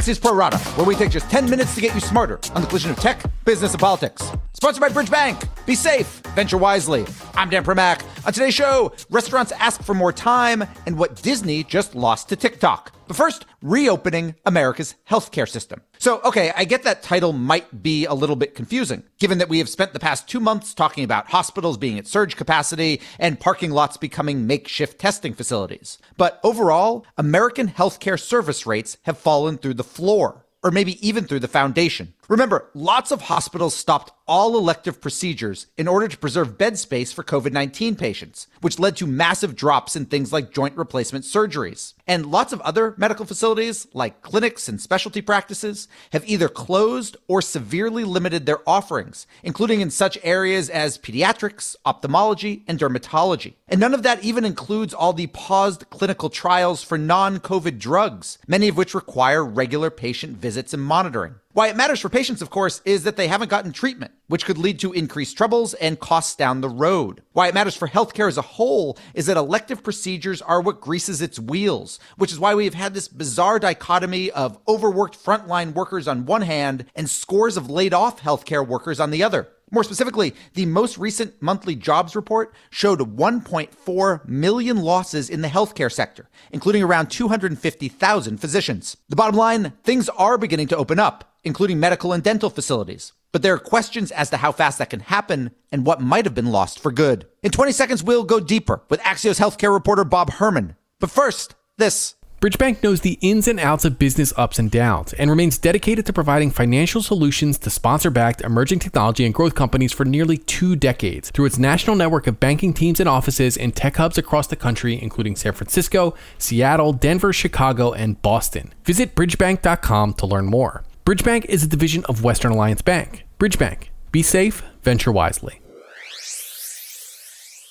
Axios Pro Rata, where we take just 10 minutes to get you smarter on the collision of tech, business, and politics. Sponsored by Bridge Bank. Be safe. Venture wisely. I'm Dan Primack. On today's show, restaurants ask for more time and what Disney just lost to TikTok. But first, reopening America's healthcare system. So, okay, I get that title might be a little bit confusing, given that we have spent the past 2 months talking about hospitals being at surge capacity and parking lots becoming makeshift testing facilities. But overall, American healthcare service rates have fallen through the floor, or maybe even through the foundation. Remember, lots of hospitals stopped all elective procedures in order to preserve bed space for COVID-19 patients, which led to massive drops in things like joint replacement surgeries. And lots of other medical facilities, like clinics and specialty practices, have either closed or severely limited their offerings, including in such areas as pediatrics, ophthalmology, and dermatology. And none of that even includes all the paused clinical trials for non-COVID drugs, many of which require regular patient visits and monitoring. Why it matters for patients, of course, is that they haven't gotten treatment, which could lead to increased troubles and costs down the road. Why it matters for healthcare as a whole is that elective procedures are what greases its wheels, which is why we've had this bizarre dichotomy of overworked frontline workers on one hand and scores of laid-off healthcare workers on the other. More specifically, the most recent monthly jobs report showed 1.4 million losses in the healthcare sector, including around 250,000 physicians. The bottom line, things are beginning to open up, including medical and dental facilities. But there are questions as to how fast that can happen and what might have been lost for good. In 20 seconds, we'll go deeper with Axios healthcare reporter Bob Herman. But first, this. Bridge Bank knows the ins and outs of business ups and downs and remains dedicated to providing financial solutions to sponsor-backed emerging technology and growth companies for nearly 2 decades through its national network of banking teams and offices in tech hubs across the country, including San Francisco, Seattle, Denver, Chicago, and Boston. Visit bridgebank.com to learn more. Bridge Bank is a division of Western Alliance Bank. Bridge Bank. Be safe. Venture wisely.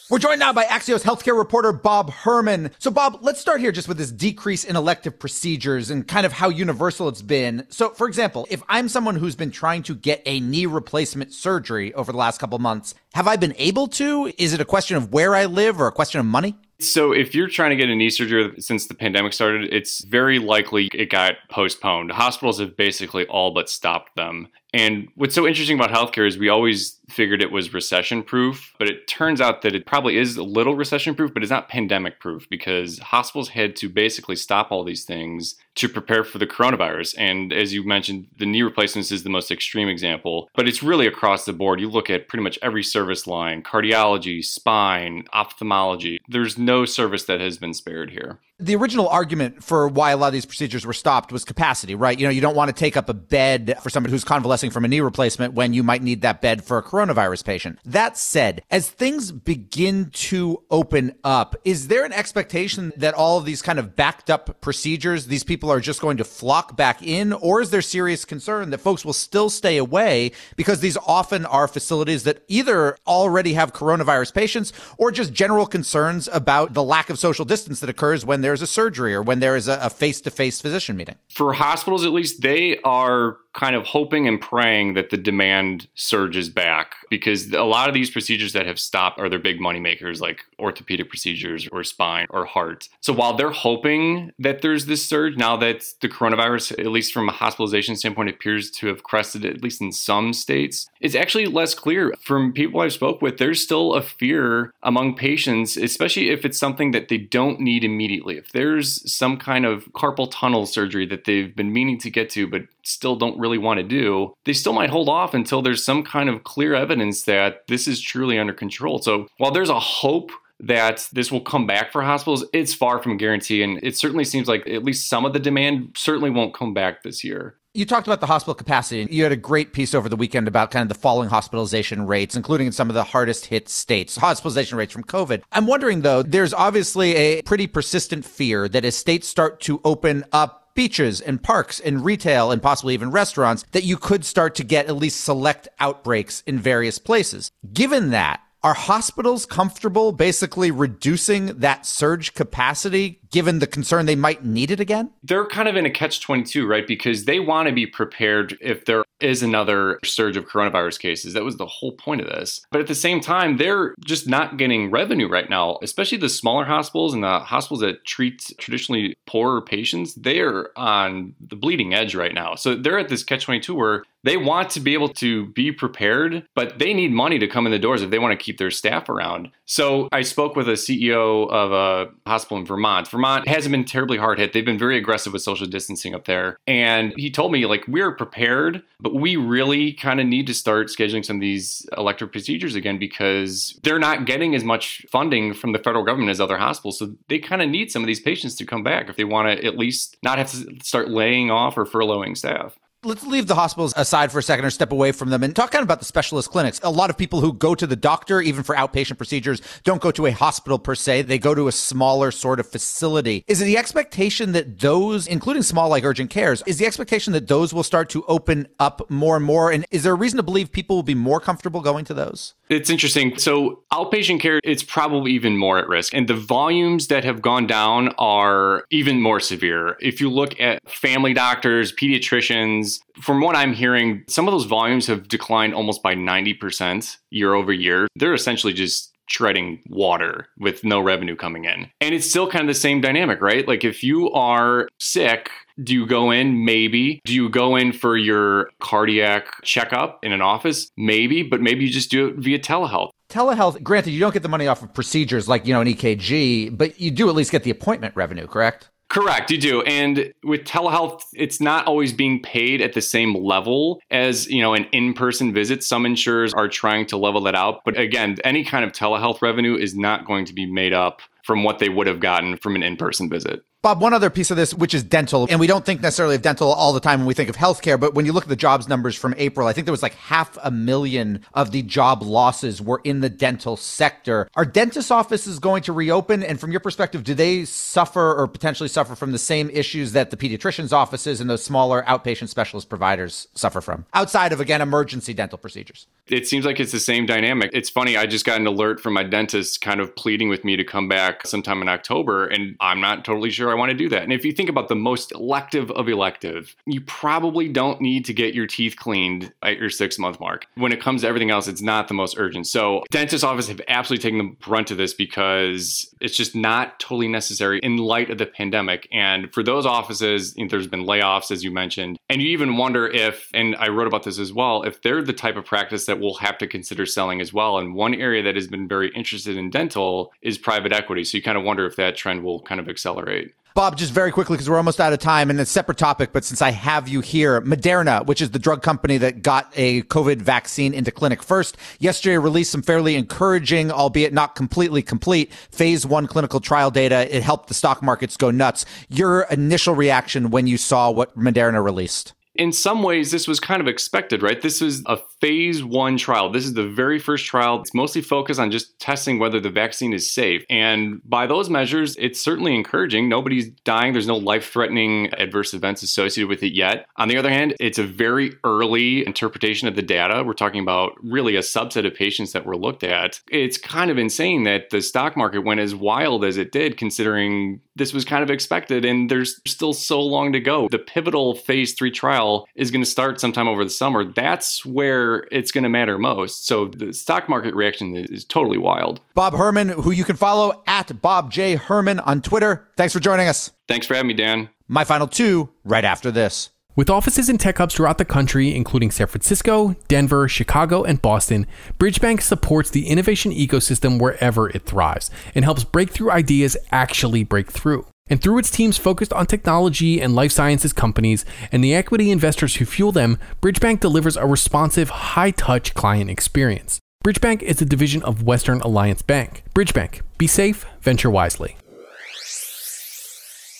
We're joined now by Axios healthcare reporter Bob Herman. So Bob, let's start here just with this decrease in elective procedures and kind of how universal it's been. So for example, if I'm someone who's been trying to get a knee replacement surgery over the last couple months, have I been able to? Is it a question of where I live or a question of money? So if you're trying to get a knee surgery since the pandemic started, it's very likely it got postponed. Hospitals have basically all but stopped them. And what's so interesting about healthcare is we always figured it was recession-proof, but it turns out that it probably is a little recession-proof, but it's not pandemic-proof because hospitals had to basically stop all these things to prepare for the coronavirus. And as you mentioned, the knee replacements is the most extreme example, but it's really across the board. You look at pretty much every service line, cardiology, spine, ophthalmology. There's no service that has been spared here. The original argument for why a lot of these procedures were stopped was capacity, right? You know, you don't want to take up a bed for somebody who's convalescing from a knee replacement when you might need that bed for a coronavirus patient. That said, as things begin to open up, is there an expectation that all of these kind of backed up procedures, these people are just going to flock back in? Or is there serious concern that folks will still stay away because these often are facilities that either already have coronavirus patients or just general concerns about the lack of social distance that occurs when there's a surgery or when there is a face-to-face physician meeting? For hospitals, at least, they are kind of hoping and praying that the demand surges back because a lot of these procedures that have stopped are their big moneymakers, like orthopedic procedures or spine or heart. So while they're hoping that there's this surge, now that the coronavirus, at least from a hospitalization standpoint, appears to have crested, at least in some states, it's actually less clear. From people I've spoke with, there's still a fear among patients, especially if it's something that they don't need immediately. If there's some kind of carpal tunnel surgery that they've been meaning to get to but still don't really want to do, they still might hold off until there's some kind of clear evidence that this is truly under control. So while there's a hope that this will come back for hospitals, it's far from a guarantee. And it certainly seems like at least some of the demand certainly won't come back this year. You talked about the hospital capacity. You had a great piece over the weekend about kind of the falling hospitalization rates, including in some of the hardest hit states, hospitalization rates from COVID. I'm wondering, though, there's obviously a pretty persistent fear that as states start to open up beaches and parks and retail and possibly even restaurants, that you could start to get at least select outbreaks in various places. Given that, are hospitals comfortable basically reducing that surge capacity given the concern they might need it again? They're kind of in a catch-22, right? Because they want to be prepared if there is another surge of coronavirus cases. That was the whole point of this. But at the same time, they're just not getting revenue right now, especially the smaller hospitals and the hospitals that treat traditionally poorer patients. They're on the bleeding edge right now. So they're at this catch-22 where they want to be able to be prepared, but they need money to come in the doors if they want to keep their staff around. So I spoke with a CEO of a hospital in Vermont. Vermont hasn't been terribly hard hit. They've been very aggressive with social distancing up there. And he told me, like, we're prepared, but we really kind of need to start scheduling some of these elective procedures again because they're not getting as much funding from the federal government as other hospitals. So they kind of need some of these patients to come back if they want to at least not have to start laying off or furloughing staff. Let's leave the hospitals aside for a second or step away from them and talk kind of about the specialist clinics. A lot of people who go to the doctor, even for outpatient procedures, don't go to a hospital per se. They go to a smaller sort of facility. Is it the expectation that those, including small like urgent cares, is the expectation that those will start to open up more and more? And is there a reason to believe people will be more comfortable going to those? It's interesting. So outpatient care, it's probably even more at risk. And the volumes that have gone down are even more severe. If you look at family doctors, pediatricians, from what I'm hearing, some of those volumes have declined almost by 90% year over year. They're essentially just treading water with no revenue coming in. And it's still kind of the same dynamic, right? Like if you are sick, do you go in? Maybe. Do you go in for your cardiac checkup in an office? Maybe, but maybe you just do it via telehealth. Telehealth, granted, you don't get the money off of procedures like, an EKG, but you do at least get the appointment revenue, correct? Correct, you do. And with telehealth, it's not always being paid at the same level as, an in-person visit. Some insurers are trying to level that out. But again, any kind of telehealth revenue is not going to be made up from what they would have gotten from an in-person visit. Bob, one other piece of this, which is dental, and we don't think necessarily of dental all the time when we think of healthcare, but when you look at the jobs numbers from April, I think there was like 500,000 of the job losses were in the dental sector. Are dentist offices going to reopen? And from your perspective, do they suffer or potentially suffer from the same issues that the pediatricians' offices and those smaller outpatient specialist providers suffer from, outside of, again, emergency dental procedures? It seems like it's the same dynamic. It's funny, I just got an alert from my dentist kind of pleading with me to come back sometime in October, and I'm not totally sure I want to do that. And if you think about the most elective of elective, you probably don't need to get your teeth cleaned at your 6-month mark. When it comes to everything else, it's not the most urgent. So dentist offices have absolutely taken the brunt of this because it's just not totally necessary in light of the pandemic. And for those offices, there's been layoffs, as you mentioned. And you even wonder if, and I wrote about this as well, if they're the type of practice that will have to consider selling as well. And one area that has been very interested in dental is private equity. So you kind of wonder if that trend will kind of accelerate. Bob, just very quickly, because we're almost out of time, and it's a separate topic, but since I have you here, Moderna, which is the drug company that got a COVID vaccine into clinic first, yesterday released some fairly encouraging, albeit not completely complete, phase 1 clinical trial data. It helped the stock markets go nuts. Your initial reaction when you saw what Moderna released? In some ways, this was kind of expected, right? This is a phase 1 trial. This is the very first trial. It's mostly focused on just testing whether the vaccine is safe. And by those measures, it's certainly encouraging. Nobody's dying. There's no life-threatening adverse events associated with it yet. On the other hand, it's a very early interpretation of the data. We're talking about really a subset of patients that were looked at. It's kind of insane that the stock market went as wild as it did, considering this was kind of expected, and there's still so long to go. The pivotal phase 3 trial is going to start sometime over the summer. That's where it's going to matter most. So the stock market reaction is totally wild. Bob Herman, who you can follow at Bob J. Herman on Twitter. Thanks for joining us. Thanks for having me, Dan. My final two right after this. With offices and tech hubs throughout the country, including San Francisco, Denver, Chicago, and Boston, Bridge Bank supports the innovation ecosystem wherever it thrives and helps breakthrough ideas actually break through. And through its teams focused on technology and life sciences companies and the equity investors who fuel them, Bridge Bank delivers a responsive, high-touch client experience. Bridge Bank is a division of Western Alliance Bank. Bridge Bank. Be safe. Venture wisely.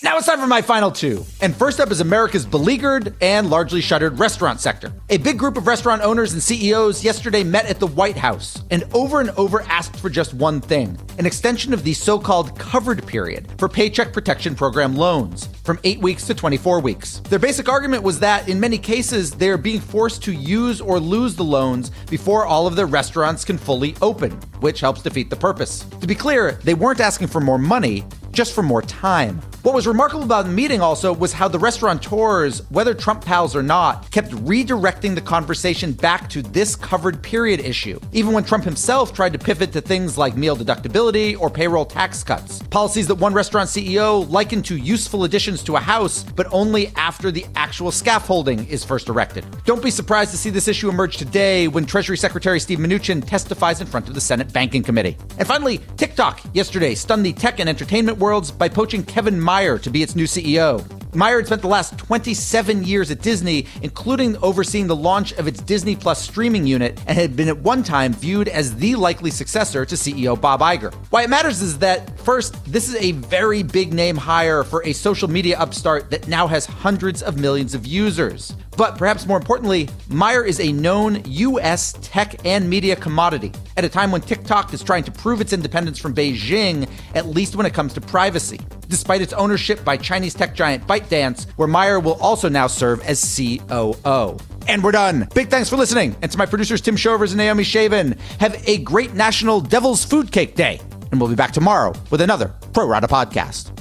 Now it's time for my final two. And first up is America's beleaguered and largely shuttered restaurant sector. A big group of restaurant owners and CEOs yesterday met at the White House and over asked for just one thing, an extension of the so-called covered period for Paycheck Protection Program loans from 8 weeks to 24 weeks. Their basic argument was that in many cases, they're being forced to use or lose the loans before all of their restaurants can fully open, which helps defeat the purpose. To be clear, they weren't asking for more money, just for more time. What was remarkable about the meeting also was how the restaurateurs, whether Trump pals or not, kept redirecting the conversation back to this covered period issue, even when Trump himself tried to pivot to things like meal deductibility or payroll tax cuts, policies that one restaurant CEO likened to useful additions to a house, but only after the actual scaffolding is first erected. Don't be surprised to see this issue emerge today when Treasury Secretary Steve Mnuchin testifies in front of the Senate Banking Committee. And finally, TikTok yesterday stunned the tech and entertainment worlds by poaching Kevin Meyer to be its new CEO. Meyer had spent the last 27 years at Disney, including overseeing the launch of its Disney Plus streaming unit, and had been at one time viewed as the likely successor to CEO Bob Iger. Why it matters is that, first, this is a very big name hire for a social media upstart that now has hundreds of millions of users. But perhaps more importantly, Meyer is a known U.S. tech and media commodity at a time when TikTok is trying to prove its independence from Beijing, at least when it comes to privacy, despite its ownership by Chinese tech giant ByteDance, where Meyer will also now serve as COO. And we're done. Big thanks for listening. And to my producers, Tim Shovers and Naomi Shavin, have a great National Devil's Food Cake Day. And we'll be back tomorrow with another Pro Rata podcast.